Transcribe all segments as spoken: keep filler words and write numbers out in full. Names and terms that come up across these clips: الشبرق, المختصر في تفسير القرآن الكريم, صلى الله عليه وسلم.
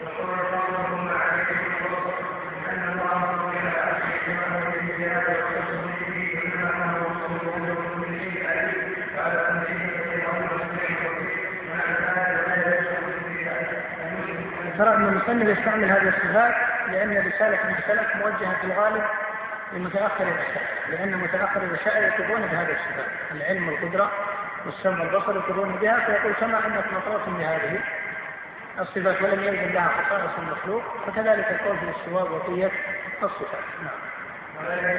ترى أن المسلم يستعمل هذه الصفات لأن رسالة السلف موجهة في الغالب لمتأخر الرسالة، لأن متأخر الرسالة يقولون بهذه الصفات، العلم والقدرة والسمع والبصر يقولون بها، فيقول كما أنك مطروس بهذه الصفات ولم يلزم لها خصائص المخلوق، وكذلك القول في الاستواء وقية الصفات. نعم.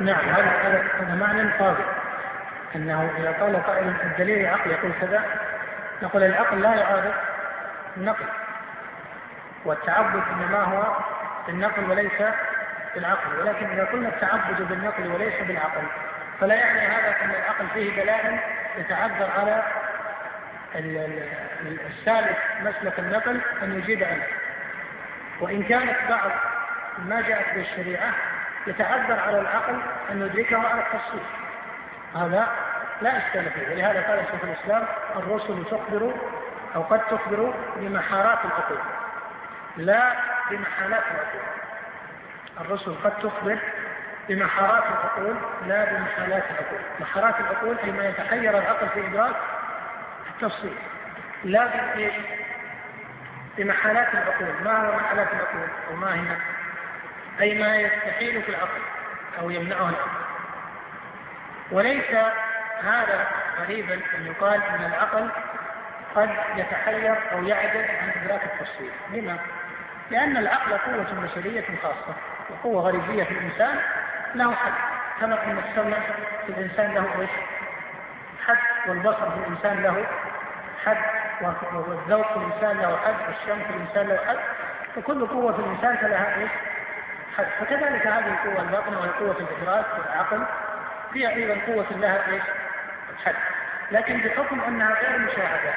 نعم، هذا هذا معنى صادق، انه اذا قال قائل الدليل عقل يقول كذا، نقول العقل لا يعارض النقل، والتعبد انما هو بالنقل وليس بالعقل، ولكن اذا قلنا التعبد بالنقل وليس بالعقل فلا يعني هذا ان العقل فيه دلائل يتعذر على السالك مسلك النقل ان يجيب عنه، وان كانت بعض ما جاءت بالشريعه يتعذر على العقل أن يدركه على التصوير، هذا لا إشكال فيه. ولهذا قال شيخ الإسلام الرسل تخبر أو قد تخبر بمحارات العقول لا بمحالات العقول، الرسل قد تخبر بمحارات العقول لا بمحالات العقول، محارات العقول أي ما يتحير العقل في إدراك التصوير، لا بمحالات العقول. ما هو محالات العقول وما هي؟ أي ما يستحيل في العقل أو يمنعه العقل، وليس هذا غريبا أن يقال أن العقل قد يتحير أو يعجز عن إدراك التصوير. لما؟ لأن العقل قوة بشرية خاصة وقوة غريزية في الإنسان له حد، كما أن السمع في الإنسان له حد، والبصر في الإنسان له حد، والذوق في الإنسان له حد، والشم في الإنسان له حد، وكل قوة في الإنسان فلها إيش؟ فكذلك هذه القوة الباطنة والقوة الإدراك والعقل فيها أيضا قوة لها إيش؟ حد، لكن بحكم أنها غير مشاهدة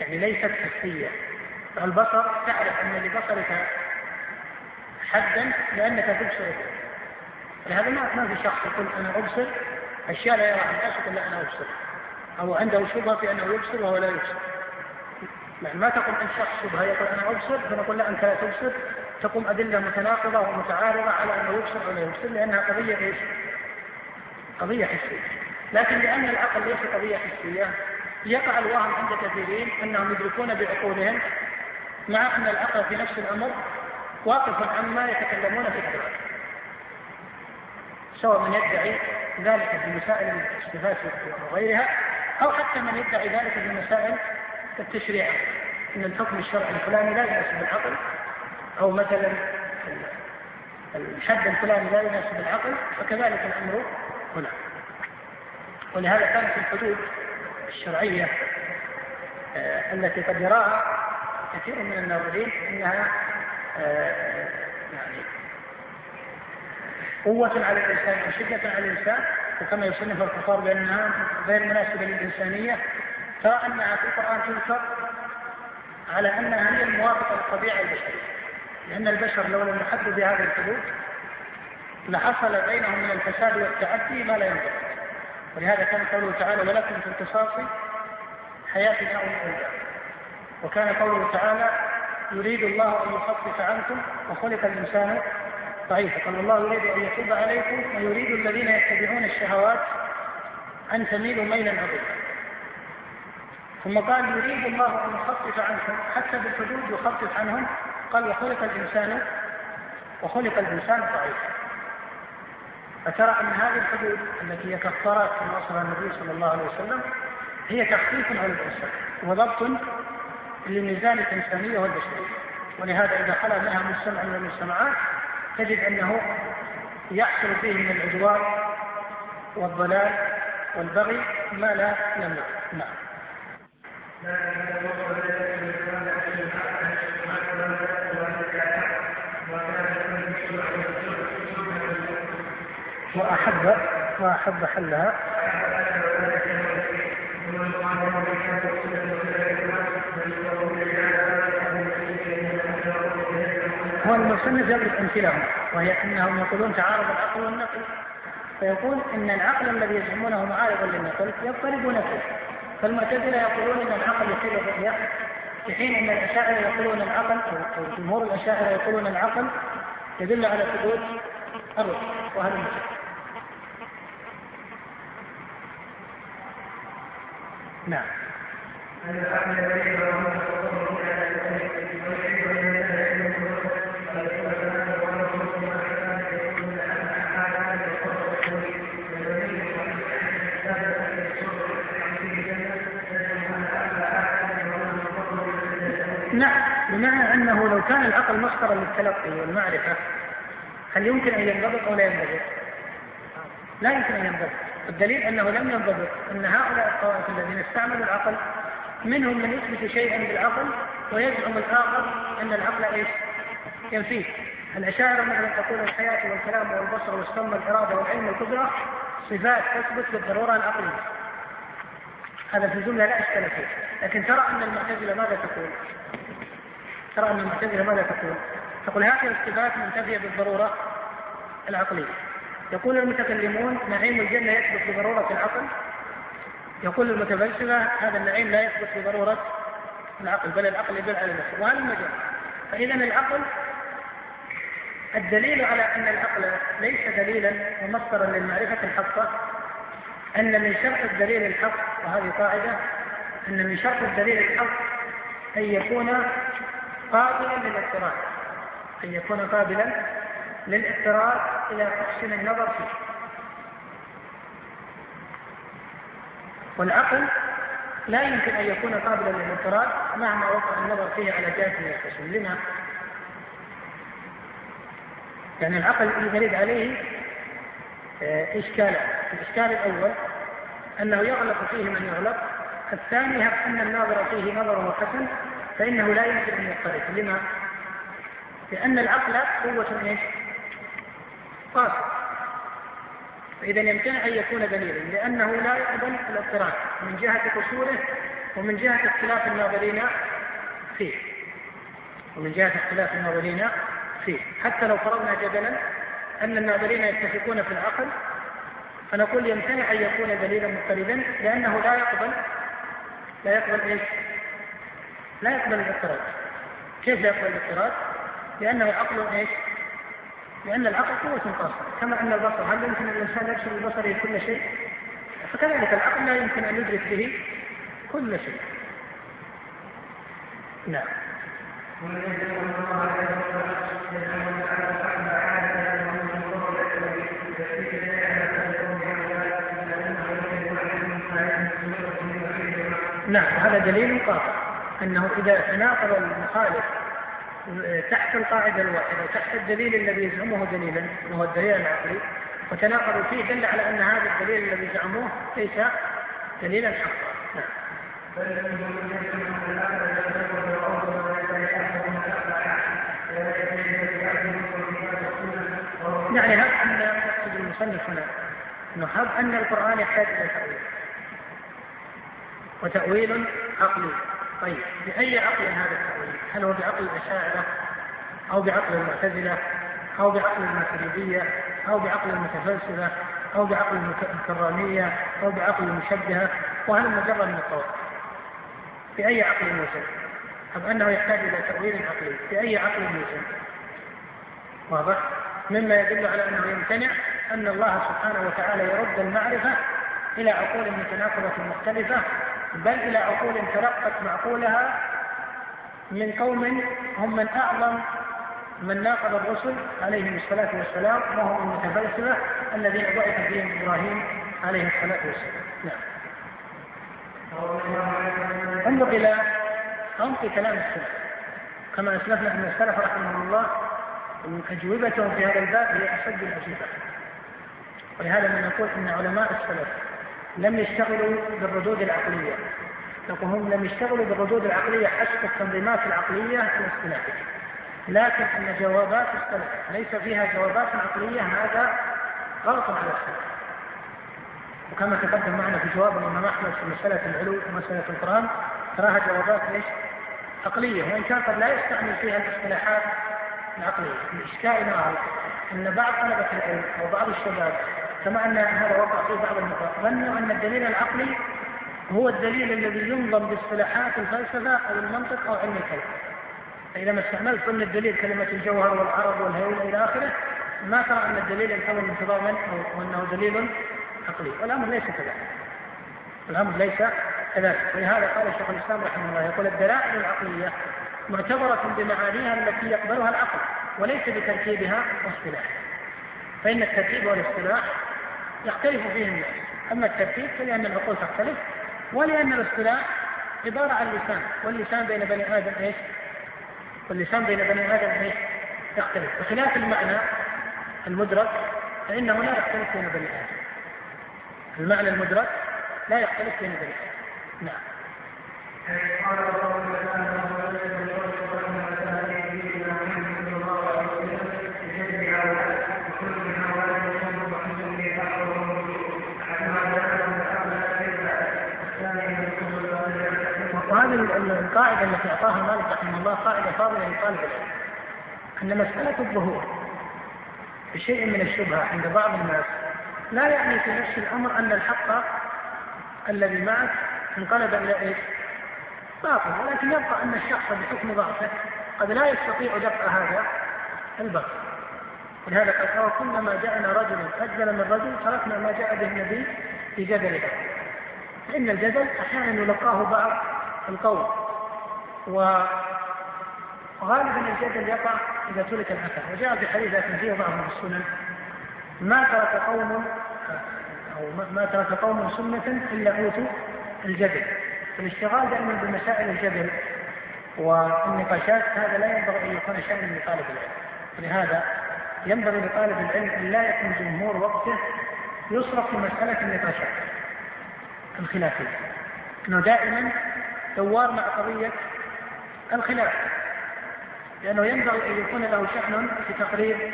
يعني ليست حسية، فالبصر تعرف أن لبصرك حدا لأنك تبصر، لهذا ما في شخص يقول أنا أبصر أشياء لا يراها الناس يقول لا أنا أبصر، أو عنده شبهة في أنه يبصر وهو لا يبصر. يعني ما تقول أن شخص شبهة يقول أنا أبصر فنقول لا أنت لا تبصر، تقوم أدلة متناقضة ومتعارضة على أنه يبصر أو لا يبصر، لأنها قضية إيش؟ قضية حسية. لكن لأن العقل ليس قضية حسية يقع الوهم عند كثيرين أنهم يدركون بعقولهم، مع أن العقل في نفس الأمر واقفا عما يتكلمون في الدراسة، سواء من يدعي ذلك في مسائل الاستفاء وغيرها، أو حتى من يدعي ذلك في مسائل التشريع، إن الحكم الشرعي الفلاني لا يناسب العقل، أو مثلا الحد الفلاني لا يناسب العقل، فكذلك الأمر هنا. ولهذا كانت الحدود الشرعية آه التي قد يراها كثير من الناظرين أنها آه يعني قوة على الإنسان وشدة على الإنسان، وكما يصنف الكفار بأنها غير مناسبة للإنسانية، ترى أنها في القرآن تنصر على أنها هي الموافقة للطبيعة البشرية، لأن البشر لو لم يحدوا بهذه الحدود لحصل بينهم من الفساد والتعدي ما لا ينضبط. ولهذا كان قوله تعالى ولكم في القصاص حياتنا أولى، وكان قوله تعالى يريد الله أن يخفف عنكم وخلق الإنسان ضعيفا، قال الله يريد أن يتوب عليكم ويريد الذين يتبعون الشهوات أن تميلوا ميلا عظيما. ثم قال يريد الله أن يخفف عنكم، حتى بالحدود يخفف عنهم، قال وخلق الإنسان وخلق الإنسان ضعيفا. فترى أن هذه الحدود التي هي كفارات كما وصفها النبي صلى الله عليه وسلم هي تخفيف على الإنسان وضبط للميزان الإنسانية والبشرية، ولهذا إذا خلا منها مجتمع من المجتمعات تجد أنه يحصل فيه من العدوان والضلال والبغي ما لا يمنع. نعم. وأحب وأحب حلها. ثم جابت أمثلهم، وهي أنهم يقولون تعارض العقل والنقل، فيقول إن العقل الذي يزعمونه معارضا للنقل يضطرب نفسه. فالمعتزلة يقولون إن العقل يصير الرؤية، في حين أن الأشاعرة يقولون العقل أو جمهور الأشاعرة يقولون العقل يدل على ثبوت الرؤية، وهذا المشكل. نعم. بمعنى أنه لو كان العقل مصدرا للتلقي والمعرفة هل يمكن أن ينضبط أو لا ينضبط؟ لا يمكن أن ينضبط. الدليل أنه لم ينضبط أن هؤلاء الطوائف الذين استعملوا العقل منهم من يثبت شيئا بالعقل ويزعم الآخر أن العقل إيش؟ ينفيه. الأشاعرة مثلا تقول الحياة والكلام والبصر والسمع والإرادة والعلم والقدرة صفات تثبت بالضرورة العقلية، هذا في الجملة لا إشكال فيه. لكن ترى أن المعتزلة ماذا تقول؟ ترى أن المعتزلة ماذا تقول؟ تقول هذه الصفات منتفية بالضرورة العقلية. يقول المتكلمون نعيم الجنة يثبت بضرورة العقل، يقول المتفلسفة هذا النعيم لا يثبت بضرورة العقل بل العقل يدل على نفسه، وهذا المجال. فإذا العقل الدليل على أن العقل ليس دليلا ومصدرا للمعرفة الحقة أن من شرط الدليل الحق، وهذه قاعدة، أن من شرط الدليل الحق أن يكون قابلا للاضطراد، أن يكون قابلا للاضطراد إلى تحسن النظر فيه. والعقل لا يمكن أن يكون قابلا للاضطراد مهما وقع النظر فيه على جهة من الحسن. لما؟ يعني العقل يريد عليه إشكالا. الإشكال الأول أنه يغلق فيه من يغلق، الثاني أن الناظر فيه نظره حسن فإنه لا يمكن أن يضطرد. لما؟ لأن العقل قوة إيش؟ قاصر. فإذا يمتنع أن يكون دليلا لأنه لا يقبل الاضطراد من جهة قصوره ومن جهة اختلاف الناظرين فيه، ومن جهة اختلاف الناظرين فيه. حتى لو فرضنا جدلا أن الناظرين يتفقون في العقل، فنقول يمتنع أن يكون دليلا مضطردا لأنه لا يقبل لا يقبل إيش؟ لا يقبل الاضطراد. كيف لا يقبل الاضطراد؟ لأنه العقل إيش؟ لأن العقل قوة قاصرة، كما أن البصر هل يمكن الإنسان يبصر ببصره كل شيء؟ فكذلك العقل لا يمكن أن يدرك به كل شيء. نعم. نعم، هذا دليل قاطع أنه إذا تناقض المخالف تحت القاعدة الواحدة وتحت الدليل الذي يزعمه دليلا وهو الدليل العقلي وتناقضوا فيه دل على أن هذا الدليل الذي زعموه ليس دليلا حقا. نعم. يعني هب أن نقصد المصنف هنا نحب أن القرآن يحتاج إلى تأويل، وتأويل عقلي. طيب بأي عقل هذا التأويل؟ هل هو بعقل الأشاعرة أو بعقل المعتزلة أو بعقل الماتريدية أو بعقل المتفلسفة أو بعقل الكرامية أو بعقل المشبهة؟ وهل مجرد من الطوائف؟ بأي عقل موجود؟ أم أنه يحتاج إلى تأويل عقلي؟ بأي عقل موجود؟ واضح؟ مما يدل على أنه يمتنع أن الله سبحانه وتعالى يرد المعرفة إلى عقول متناقضة مختلفة، بل إلى عقول ترقت معقولها من قوم هم من أعظم من ناقض الرسل عليهم الصلاة والسلام، وهم المتفلسفة الذين ضعف فيهم إبراهيم عليه الصلاة والسلام. نعم. انظر إلى عمق كلام السلف، كما أسلفنا أن السلف رحمه الله أجوبتهم في هذا الباب هي أشد الأجوبة، ولهذا من نقول أن علماء السلف لم يشتغلوا بالردود العقلية، لكن هم لم يشتغلوا بالردود العقلية حسب التنظيمات العقلية الاصطلاحية، لكن أن جوابات السلف ليس فيها جوابات عقلية، هذا غلط على السلف. وكما تقدم معنا في جواب الإمام أحمد في مسألة العلو ومسألة القرآن تراها جوابات ليش عقلية، وإن كان قد لا يستعمل فيها الاصطلاحات العقلية. إشكالنا أن بعض طلبة العلم أو بعض الشباب كما أن هذا وقع في بعض النقاط ظنوا أن الدليل العقلي هو الدليل الذي ينظم باصطلاحات الفلسفة أو المنطق أو علم الكلام. فإذا ما استعملت ضمن الدليل كلمة الجوهر والعرض والهول إلى آخره ما ترى أن الدليل الأول انتظاما أو أنه دليل عقلي، والأمر ليس كذلك. الأمر ليس كذلك. ولهذا قال الشيخ الإسلام رحمه الله يقول الدلائل العقلية معتبرة بمعانيها التي يقبلها العقل وليس بتركيبها واصطلاحها، فإن التركيب والاصطلاح يختلف فيه الناس. أما التركيب فلأن العقول تختلف، ولأن الاصطلاح عبارة عن لسان، واللسان بين بني آدم إيش؟ واللسان بين بني آدم إيش؟ يختلف. بخلاف المعنى المدرك فإنه لا يختلف بين بني آدم. المعنى المدرك لا يختلف بين بني آدم. نعم. وهذه القاعدة التي أعطاها مالك رحمه الله قاعدة فاضلة لطالب العلم، أن مسألة الظهور بشيء من الشبهة عند بعض الناس لا يعني في نفس الأمر أن الحق الذي معك انقلب إلى إيش؟ باطل، ولكن يبقى أن الشخص بحكم ضعفه قد لا يستطيع دفع هذا الباطل. ولهذا قال كلما جاءنا رجل أجدل من رجل تركنا ما جاء به النبي في جدله، فإن الجدل أحيانا يلقاه بعض القول، وغالبا الجدل يقع إذا ترك الأثر. وجاء في حديث فيه بعضهم السنن ما ترك قوم أو ما ترك قوم سنة إلا أوتوا الجدل. فالاشتغال دائما بمسائل الجدل والنقاشات هذا لا ينبغي أن يكون شأن لطالب العلم. لهذا ينبغي لطالب العلم أن لا يكون جمهور وقته يصرف في مسألة النقاشات الخلافية، إنه دائما دوار مع قضية الخلاف، لأنه ينبغي أن يكون له شأن في تقرير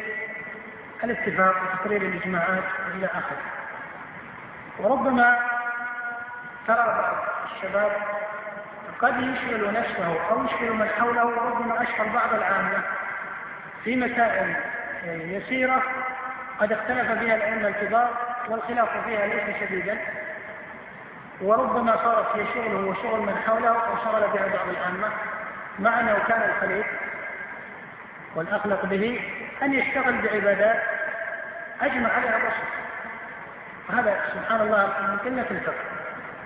الاتفاق وتقرير الإجماعات وإلى آخره. وربما ترى بعض الشباب قد يشغل نفسه أو يشغل من حوله، وربما أشغل بعض العامة في مسائل يسيرة قد اختلف فيها الأئمة الكبار والخلاف فيها ليس شديدا، وربما صارت في شغله وشغل من حوله وشغل بها بعض العامة، مع أنه كان الخليق والأخلق به أن يشتغل بعبادات أجمع عليها الرسل. وهذا سبحان الله من قلة الفقه،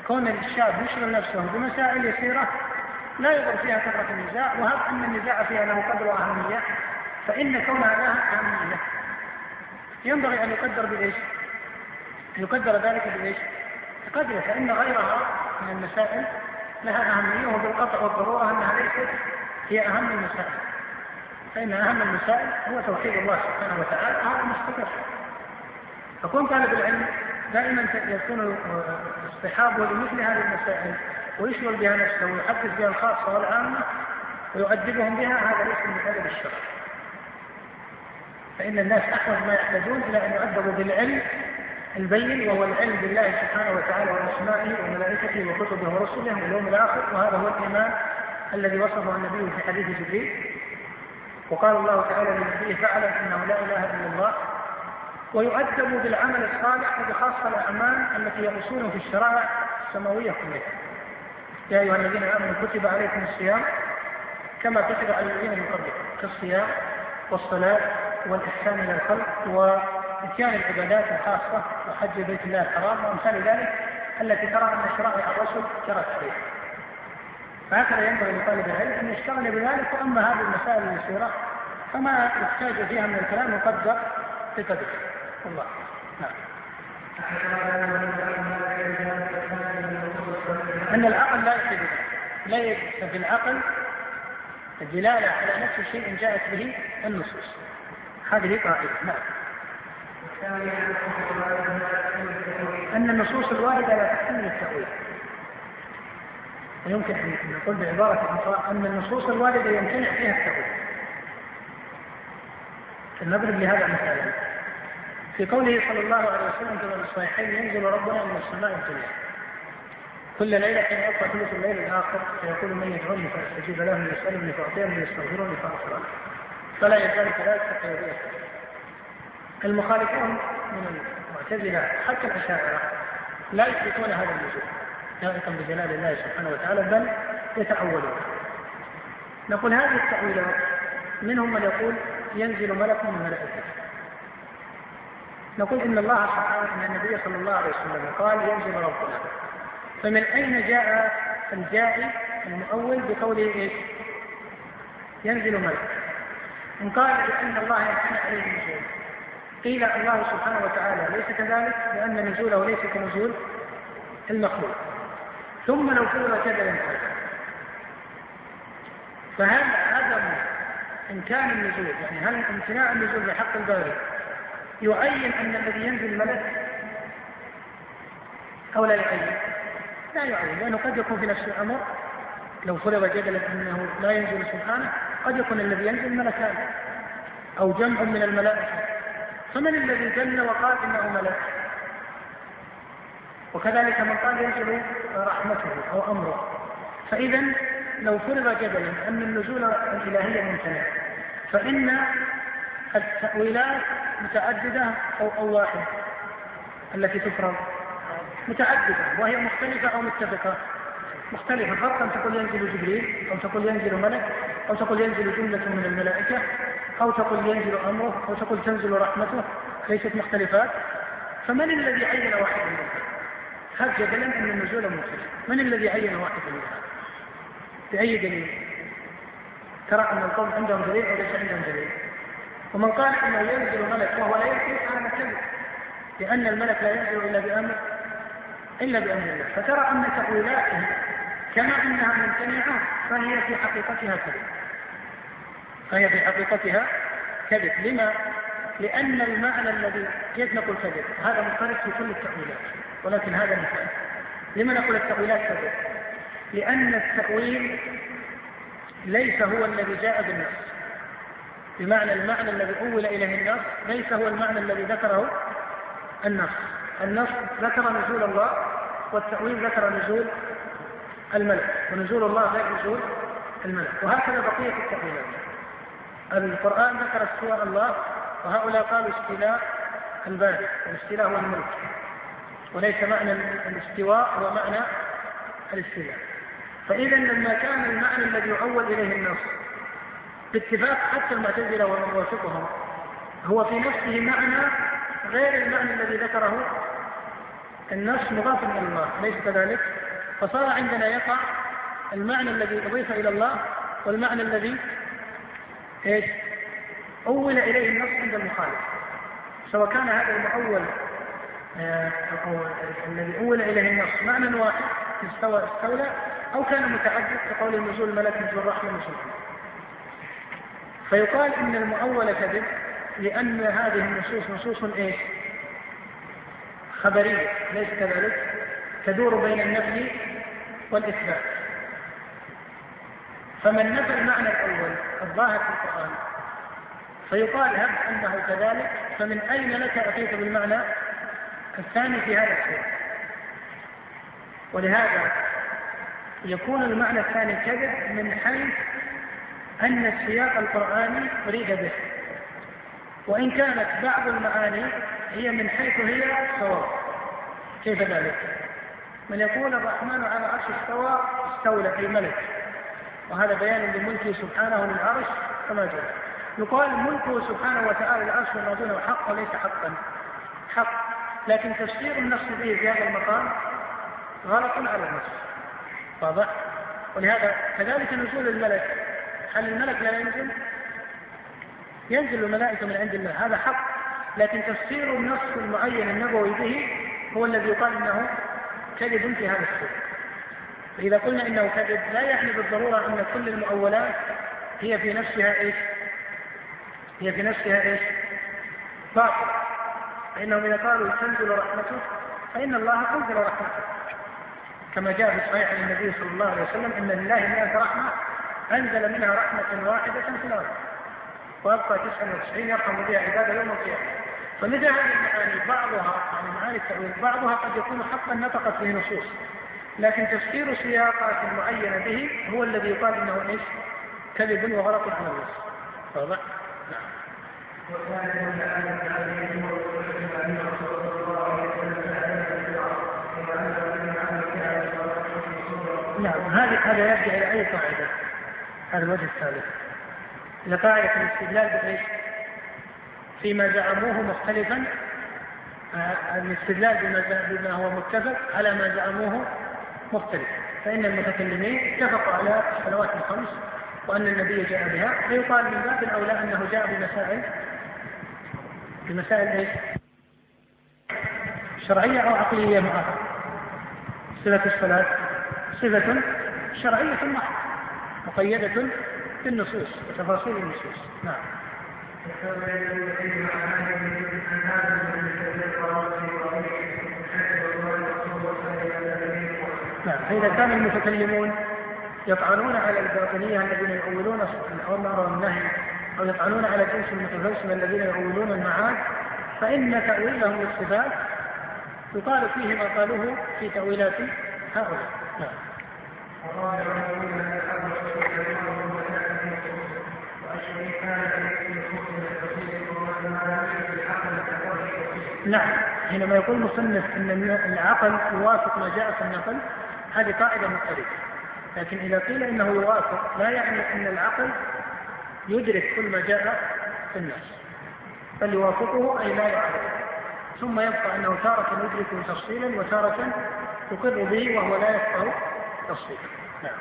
كون الشاب يشغل نفسه بمسائل يسيرة لا يضر فيها كثرة النزاع، وهب أن النزاع فيها له قدر وأهمية، فإن كونها لها أهمية ينبغي أن يقدر بإيش؟ يقدر ذلك بإيش؟ قدر، فإن غيرها من المسائل لها أهمية، وبالقطع والضرورة أنها ليست هي أهم المسائل، فإن أهم المسائل هو توحيد الله سبحانه وتعالى، هذا مستقر. فكون طالب العلم دائما يكون اصطحابه لمثل هذه المسائل ويشغل بها نفسه ويحدث بها الخاصة والعامة ويؤدبهم بها، هذا ليس من أدب الشرع، فإن الناس أحوج ما يحتاجون إلى أن يؤدبوا بالعلم البين، وهو العلم بالله سبحانه وتعالى وأسمائه وملائكته وكتبه ورسله واليوم الآخر، وهذا هو الإيمان الذي وصفه النبي في حديث جبريل، وقال الله تعالى لنبيه فاعلم أنه لا إله إلا الله. ويؤدب بالعمل الصالح وبخاصة الأعمال التي يقصونه في الشرائع السماوية كلها. يا أيها الذين آمنوا كتب عليكم الصيام كما كتب على الذين من قبلكم، كالصيام والصلاة والإحسان إلى الخلق وإتيان العبادات الخاصة وحج بيت الله الحرام وأمثال ذلك التي ترى أن شرائع الرسل جرت فيها. فهكذا ينبغي لطالب العلم أن يشتغل بذلك. وأما هذه المسائل اليسيرة فما يحتاج فيها من الكلام يقدر بقدره. والله أن العقل لا يكذب، ليس في العقل دلالة على نفس شيء جاءت به النصوص، هذه قاعدة. نعم. أن النصوص الواردة لا تحتمل التأويل. ويمكن أن نقول بعبارة أخرى أن النصوص الواردة يمتنع فيها التأويل. فلنضرب لهذا مثالا في قوله صلى الله عليه وسلم كما في الصحيحين ينزل ربنا من السماء الدنيا كل ليلة يبقى ثلث الليل الآخر فيقول من يدعوني فأستجيب له ليسألني فأعطيه ليستغفرني فأغفر له. فلا يزال كذلك القيادية. المخالفون من المعتزلة حتى الأشاعرة لا يثبتون هذا الوجود ثابتا بجلال الله سبحانه وتعالى، بل يتأولون. نقول هذه التأويلات منهم من يقول ينزل ملك من ملائكته. نقول إن الله حقا أن النبي صلى الله عليه وسلم قال ينزل ربنا، فمن أين جاء الجاء المؤول بقوله إيش؟ ينزل ملك. إن قال بأن الله يمكن عليه النزول، قيل الله سبحانه وتعالى ليس كذلك لأن نزوله ليس كنزول المخلوق. ثم لو كنا كذلك فهل عدم إمكان النزول، يعني هل امتناع النزول بحق الباري يعين أن الذي ينزل ملك أو لا يعين؟ لا يعين، لأنه قد يكون في نفس الأمر. لو فرض جدلا أنه لا ينزل سبحانه، قد يكون الذي ينزل ملكان أو جمع من الملائكة، فمن الذي جن وقال إنه ملك؟ وكذلك من قال ينزل رحمته أو أمره. فإذا لو فرض جدلا أن النزول الإلهية ممتنع، فإن التأويلات متعددة أو أو واحدة التي تفرض متعددة، وهي مختلفة أو متفقة مختلفة. فرق أن تقول ينزل جبريل، أو تقول ينزل ملك، أو تقول ينزل جملة من الملائكة، أو تقول ينزل أمره، أو تقول تنزل رحمته، ليست مختلفات. فمن الذي عين واحد منها؟ هذا جدلا أن النزول مختلف. من الذي عين واحد منها؟ بأي دليل؟ ترى أن القوم عندهم دليل أو ليس عندهم دليل. ومن قال أنه ينزل ملك وهو لا يمكن أن يكذب، لأن الملك لا ينزل إلا بأمر إلا بأمر الله. فترى أن تأويلاته كما أنها ممتنعة فهي في حقيقتها كذب، فهي في حقيقتها كذب. لما؟ لأن المعنى الذي يطلق الكذب هذا منقرض في كل التأويلات، ولكن هذا مثال. لما نقول التأويلات كذب؟ لأن التأويل ليس هو الذي جاء بالنص، بمعنى المعنى الذي أول إليه النص ليس هو المعنى الذي ذكره النص. النص ذكر نزول الله، والتأويل ذكر نزول الملك، ونزول الله غير نزول الملك. وهكذا بقية التأويلات. القرآن ذكر استواء الله، وهؤلاء قالوا استيلاء الباري، والاستيلاء هو الملك، وليس معنى الاستواء هو معنى الاستيلاء. فإذا لما كان المعنى الذي يعول إليه النص باتفاق حتى المعتزلة وموافقهم هو في نفسه معنى غير المعنى الذي ذكره النص مضافا إلى الله، ليس كذلك؟ فصار عندنا يقع المعنى الذي أضيف إلى الله والمعنى الذي إيش؟ أول إليه النص عند المخالف، سواء كان هذا المؤول أو الذي أول إليه النص معنى واحد استوى استولى، أو كان متعدد كقول النزول الملك نزول الرحمة والسلطان. فيقال إن المؤول كذب لأن هذه النصوص نصوص إيش؟ خبرية، ليس كذلك؟ تدور بين النفي والإثبات. فمن نفى المعنى الأول الظاهر في القرآن فيقال هب أنه كذلك، فمن أين لك أتيت بالمعنى الثاني في هذا الشيء؟ ولهذا يكون المعنى الثاني كذب من حيث أن السياق القرآني أريد به، وإن كانت بعض المعاني هي من حيث هي صواب. كيف ذلك؟ من يقول الرحمن على عرش استوى استولى أي ملك، وهذا بيان لملكه سبحانه للعرش كما جاء. يقال ملكه سبحانه وتعالى العرش وما دونه حق وليس حقا حق، لكن تفسير النص به في هذا المقام غلط على النص، واضح؟ ولهذا كذلك نزول الملك، هل الملك لا ينزل؟ ينزل الملائكة من عند الله، هذا حق، لكن تفسير النص المعين النبوي به هو الذي يقال انه كذب في هذا الشيء. فإذا قلنا إنه كذب لا يعني بالضرورة أن كل المؤولات هي في نفسها إيش؟ هي في نفسها إيش؟ باطل. فإنهم إذا قالوا تنزل رحمته فإن الله أنزل رحمته، كما جاء في الصحيح عن النبي صلى الله عليه وسلم إن لله مئة رحمة أنزل منها رحمة واحدة في الأرض وأبقى تسعة وتسعين يرحم بها عباده يوم القيامة. فمثل هذه المعاني بعضها عن معاني التأويل بعضها قد يكون حقا نطقت به نصوص، لكن تفسير سياقات معينة به هو الذي يقال إنه إيش؟ كذب وغلط على النص، واضح؟ نعم، هذا هذا يرجع إلى أي قاعدة؟ هذا الوجه الثالث، إلى قاعدة الاستدلال بإيش؟ فيما زعموه مختلفا، الاستدلال بما هو متفق على ما زعموه مختلف. فإن المتكلمين اتفقوا على الصلوات الخمس وأن النبي جاء بها، فيقال من باب الأولى أنه جاء بمسائل بمسائل إيش؟ شرعية أو عقلية معها. صفة الصلاة صفة شرعية محضة مقيدة بالنصوص وتفاصيل النصوص. نعم. نعم. فإذا كان المتكلمون يطعنون على الباطنية الذين يؤولون الأمر والنهي أو يطعنون على جنس المتفلسفة الذين يؤولون المعاد، فإن تأويلهم للصفات يقال فيه ما قالوه في تأويلات هؤلاء. نعم. نعم، حينما يقول مصنف أن العقل يوافق ما جاء في النقل، هذه قاعدة مختلفة، لكن إذا قيل أنه يوافق لا يعني أن العقل يدرك كل ما جاء في النص، بل يوافقه أي لا يعرفه، ثم يبقى أنه تارة يدرك تفصيلا وتارة يقر به وهو لا يفقه تفصيلا. نعم.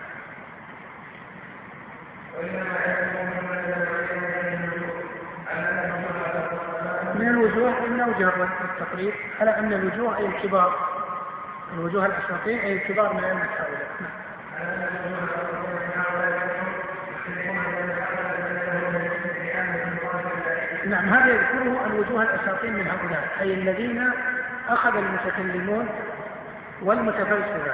من الوجوه أن وجهة التقريب على أن الوجوه أي الكبار، الوجوه الأساطين أي الكبار من أئمة هؤلاء. نعم، هذا يذكره الوجوه الأساطين من هؤلاء أي الذين أخذ المتكلمون والمتفلسفة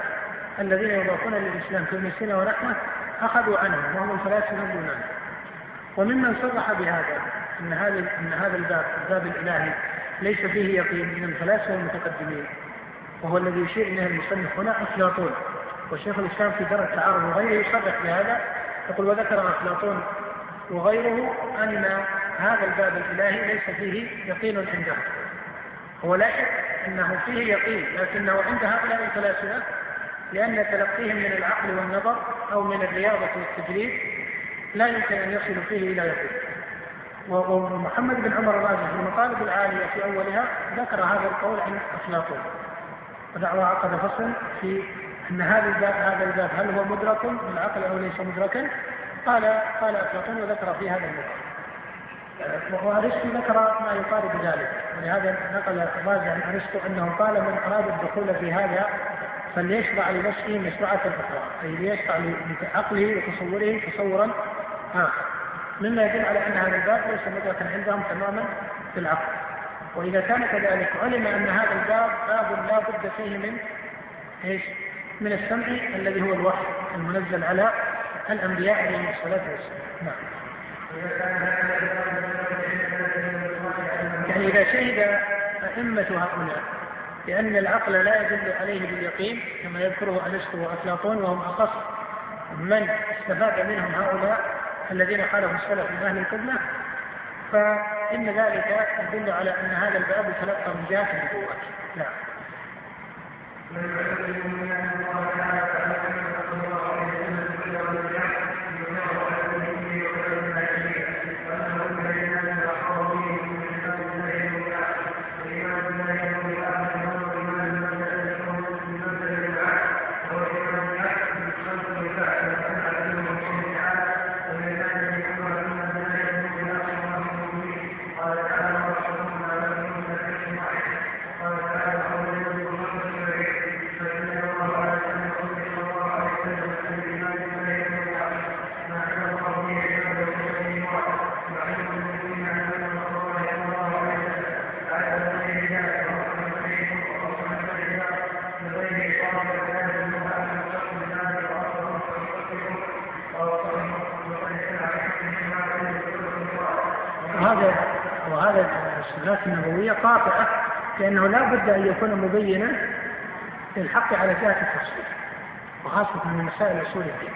الذين يضافون للإسلام في المسيرة ورحمة أخذوا عنهم وهم الفلاسفة اليونان. وممن صرح بهذا أن هذا أن هذا الباب الباب الإلهي ليس فيه يقين من الفلاسفة المتقدمين، وهو الذي يشير إليه المصنف هنا أفلاطون، والشيخ الإسلام في درء التعارض وغيره يصرح بهذا، يقول وذكر أفلاطون وغيره أن هذا الباب الإلهي ليس فيه يقين عندهم. هو لا شك أنه فيه يقين، لكنه عند هؤلاء الفلاسفة لأن تلقيهم من العقل والنظر أو من الرياضة والتجريب لا يمكن أن يصل فيه إلى يقين. ومحمد بن عمر الرازي في المطالب العالية في أولها ذكر هذا القول عن أفلاطون، ودعوى عقد فصل في أن هذا الباب هذا الباب هل هو مدرك بالعقل أو ليس مدركا؟ قال قال أفلاطون وذكر في هذا المدرك. وأرسطو ذكر ما يقارب ذلك، ولهذا نقل الرازي عن أرسطو أنه قال من أراد الدخول في هذا فليشرع لنفسه مشروعة أخرى، أي ليشرع لعقله وتصوره تصورا آخر، مما يدل على أن هذا الباب ليس مدركا عندهم تماما في العقل. وإذا كان كذلك علم أن هذا الباب باب لا بد فيه من إيش؟ من السمع الذي هو الوحي المنزل على الأنبياء عليهم الصلاة والسلام. نعم. يعني إذا شهد أئمة هؤلاء لأن العقل لا يدل عليه باليقين كما يذكره أرسطو وأفلاطون، وهم أخص من استفاد منهم هؤلاء الذين خالفوا السلف من أهل القبلة، فإن ذلك يدل على أن هذا الباب تلقى من جهة النبوة. نعم. النبوية قاطعة، لأنه لا بد أن يكون مبينا للحق على جهة التفصيل، وخاصة من مسائل أصول الدين،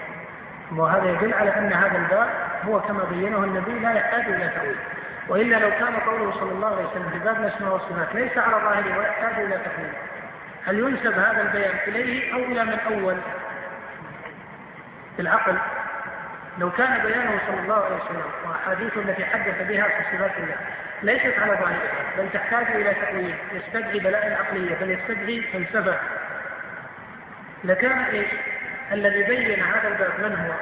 وهذا يدل على أن هذا الباب هو كما بينه النبي لا يحتاج إلى تأويل، وإلا لو كان قوله صلى الله عليه وسلم في باب الأسماء والصفات ليس على ظاهره ويحتاج إلى تأويل، هل ينسب هذا البيان إليه أو إلى من أول بالعقل؟ لو كان بيانه صلى الله عليه وسلم وأحاديثه التي حدث بها في صفات الله ليست على ظاهرها بل تحتاج إلى تأويل يستدعي بلاء عقلية بل يستدعي فلسفة، لكان إيش الذي بين هذا الباب من هو؟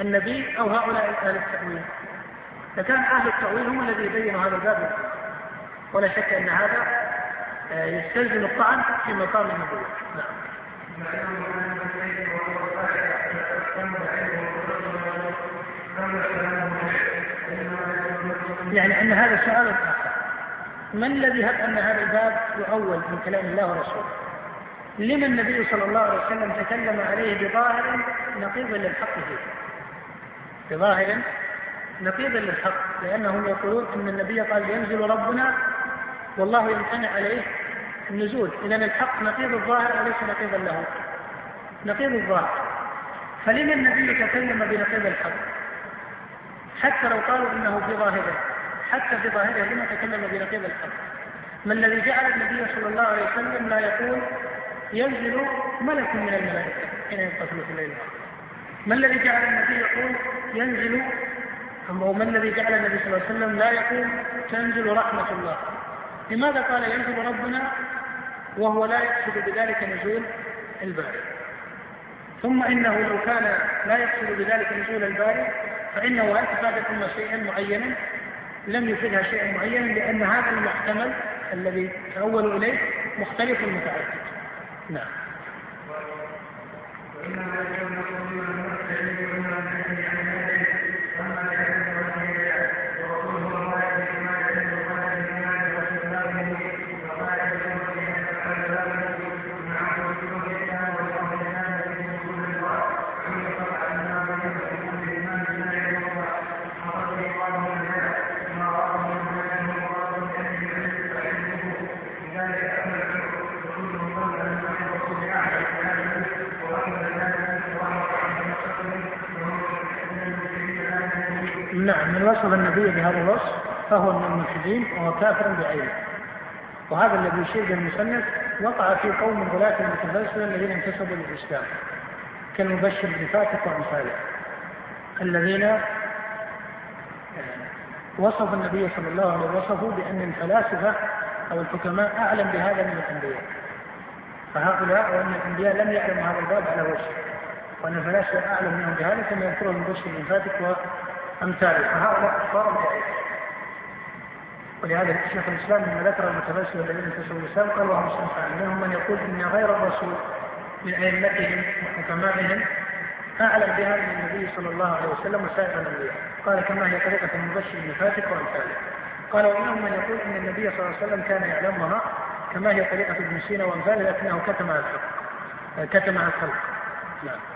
النبي أو هؤلاء أهل التأويل؟ لكان أهل التأويل هم الذي بينوا هذا الباب، ولا شك أن هذا يستلزم الطعن في مقام النبوة. يعني أن هذا السؤال الآخر، من الذي هب أن هذا الباب يؤول من كلام الله ورسوله؟ لما النبي صلى الله عليه وسلم تكلم عليه بظاهر نقيض للحق فيه، بظاهر نقيض للحق، لأنهم يقولون أن النبي قال ينزل ربنا والله يمتنع عليه النزول، إذن الحق نقيض الظاهر وليس نقيضا له، نقيض الظاهر. فلما النبي تكلم بنقيض الحق حتى لو قالوا إنه في ظاهره، حتى في ظاهره لما تكلم بنقيض الحق؟ ما الذي جعل النبي صلى الله عليه وسلم لا يقول ينزل ملك من الملائكة حين ينفخ في الروح؟ ما الذي جعل النبي يقول ينزل، أو ما الذي جعل النبي صلى الله عليه وسلم لا يقول تنزل رحمة الله؟ لماذا قال ينزل ربنا وهو لا يقصد بذلك نزول الباري؟ ثم إنه لو كان لا يقصد بذلك نزول الباري فإنه هل تفادت منه شيئا معينا؟ لم يفدها شيئا معينا، لأن هذا المحتمل الذي تأول إليه مختلف المتعدد. نعم. نعم، من وصف النبي بهذا الوصف فهو من الملحدين وهو كافر بعينه، وهذا الذي يشير به المصنف وقع في قوم غلاة المتفلسفة الذين انتسبوا للإسلام كالمبشر بن فاتك وأمثاله، الذين وصف النبي صلى الله عليه وسلم بأن الفلاسفة أو الحكماء أعلم بهذا من الأنبياء، فهؤلاء وأن الأنبياء لم يعلموا هذا الباب على وجه، وأن الفلاسفة أعلم منهم بهذا كما يذكره المبشر بن فاتك و أمثاله، فهؤلاء أكفار بعيد. ولهذا الشيخ الإسلام لما ذكر المتفلسفة الذين انتسبوا للإسلام قال اللهم صل وسلم عليهم، من يقول إن غير الرسول من أئمتهم وحكمائهم أعلم بها من النبي صلى الله عليه وسلم وسائر الأنبياء، قال كما هي طريقة المبشر بن فاتك وأمثاله. قال ومنهم من يقول إن النبي صلى الله عليه وسلم كان يعلمها كما هي طريقة ابن سينا وأمثاله لكنه كتمها الخلق كتمها الخلق. نعم.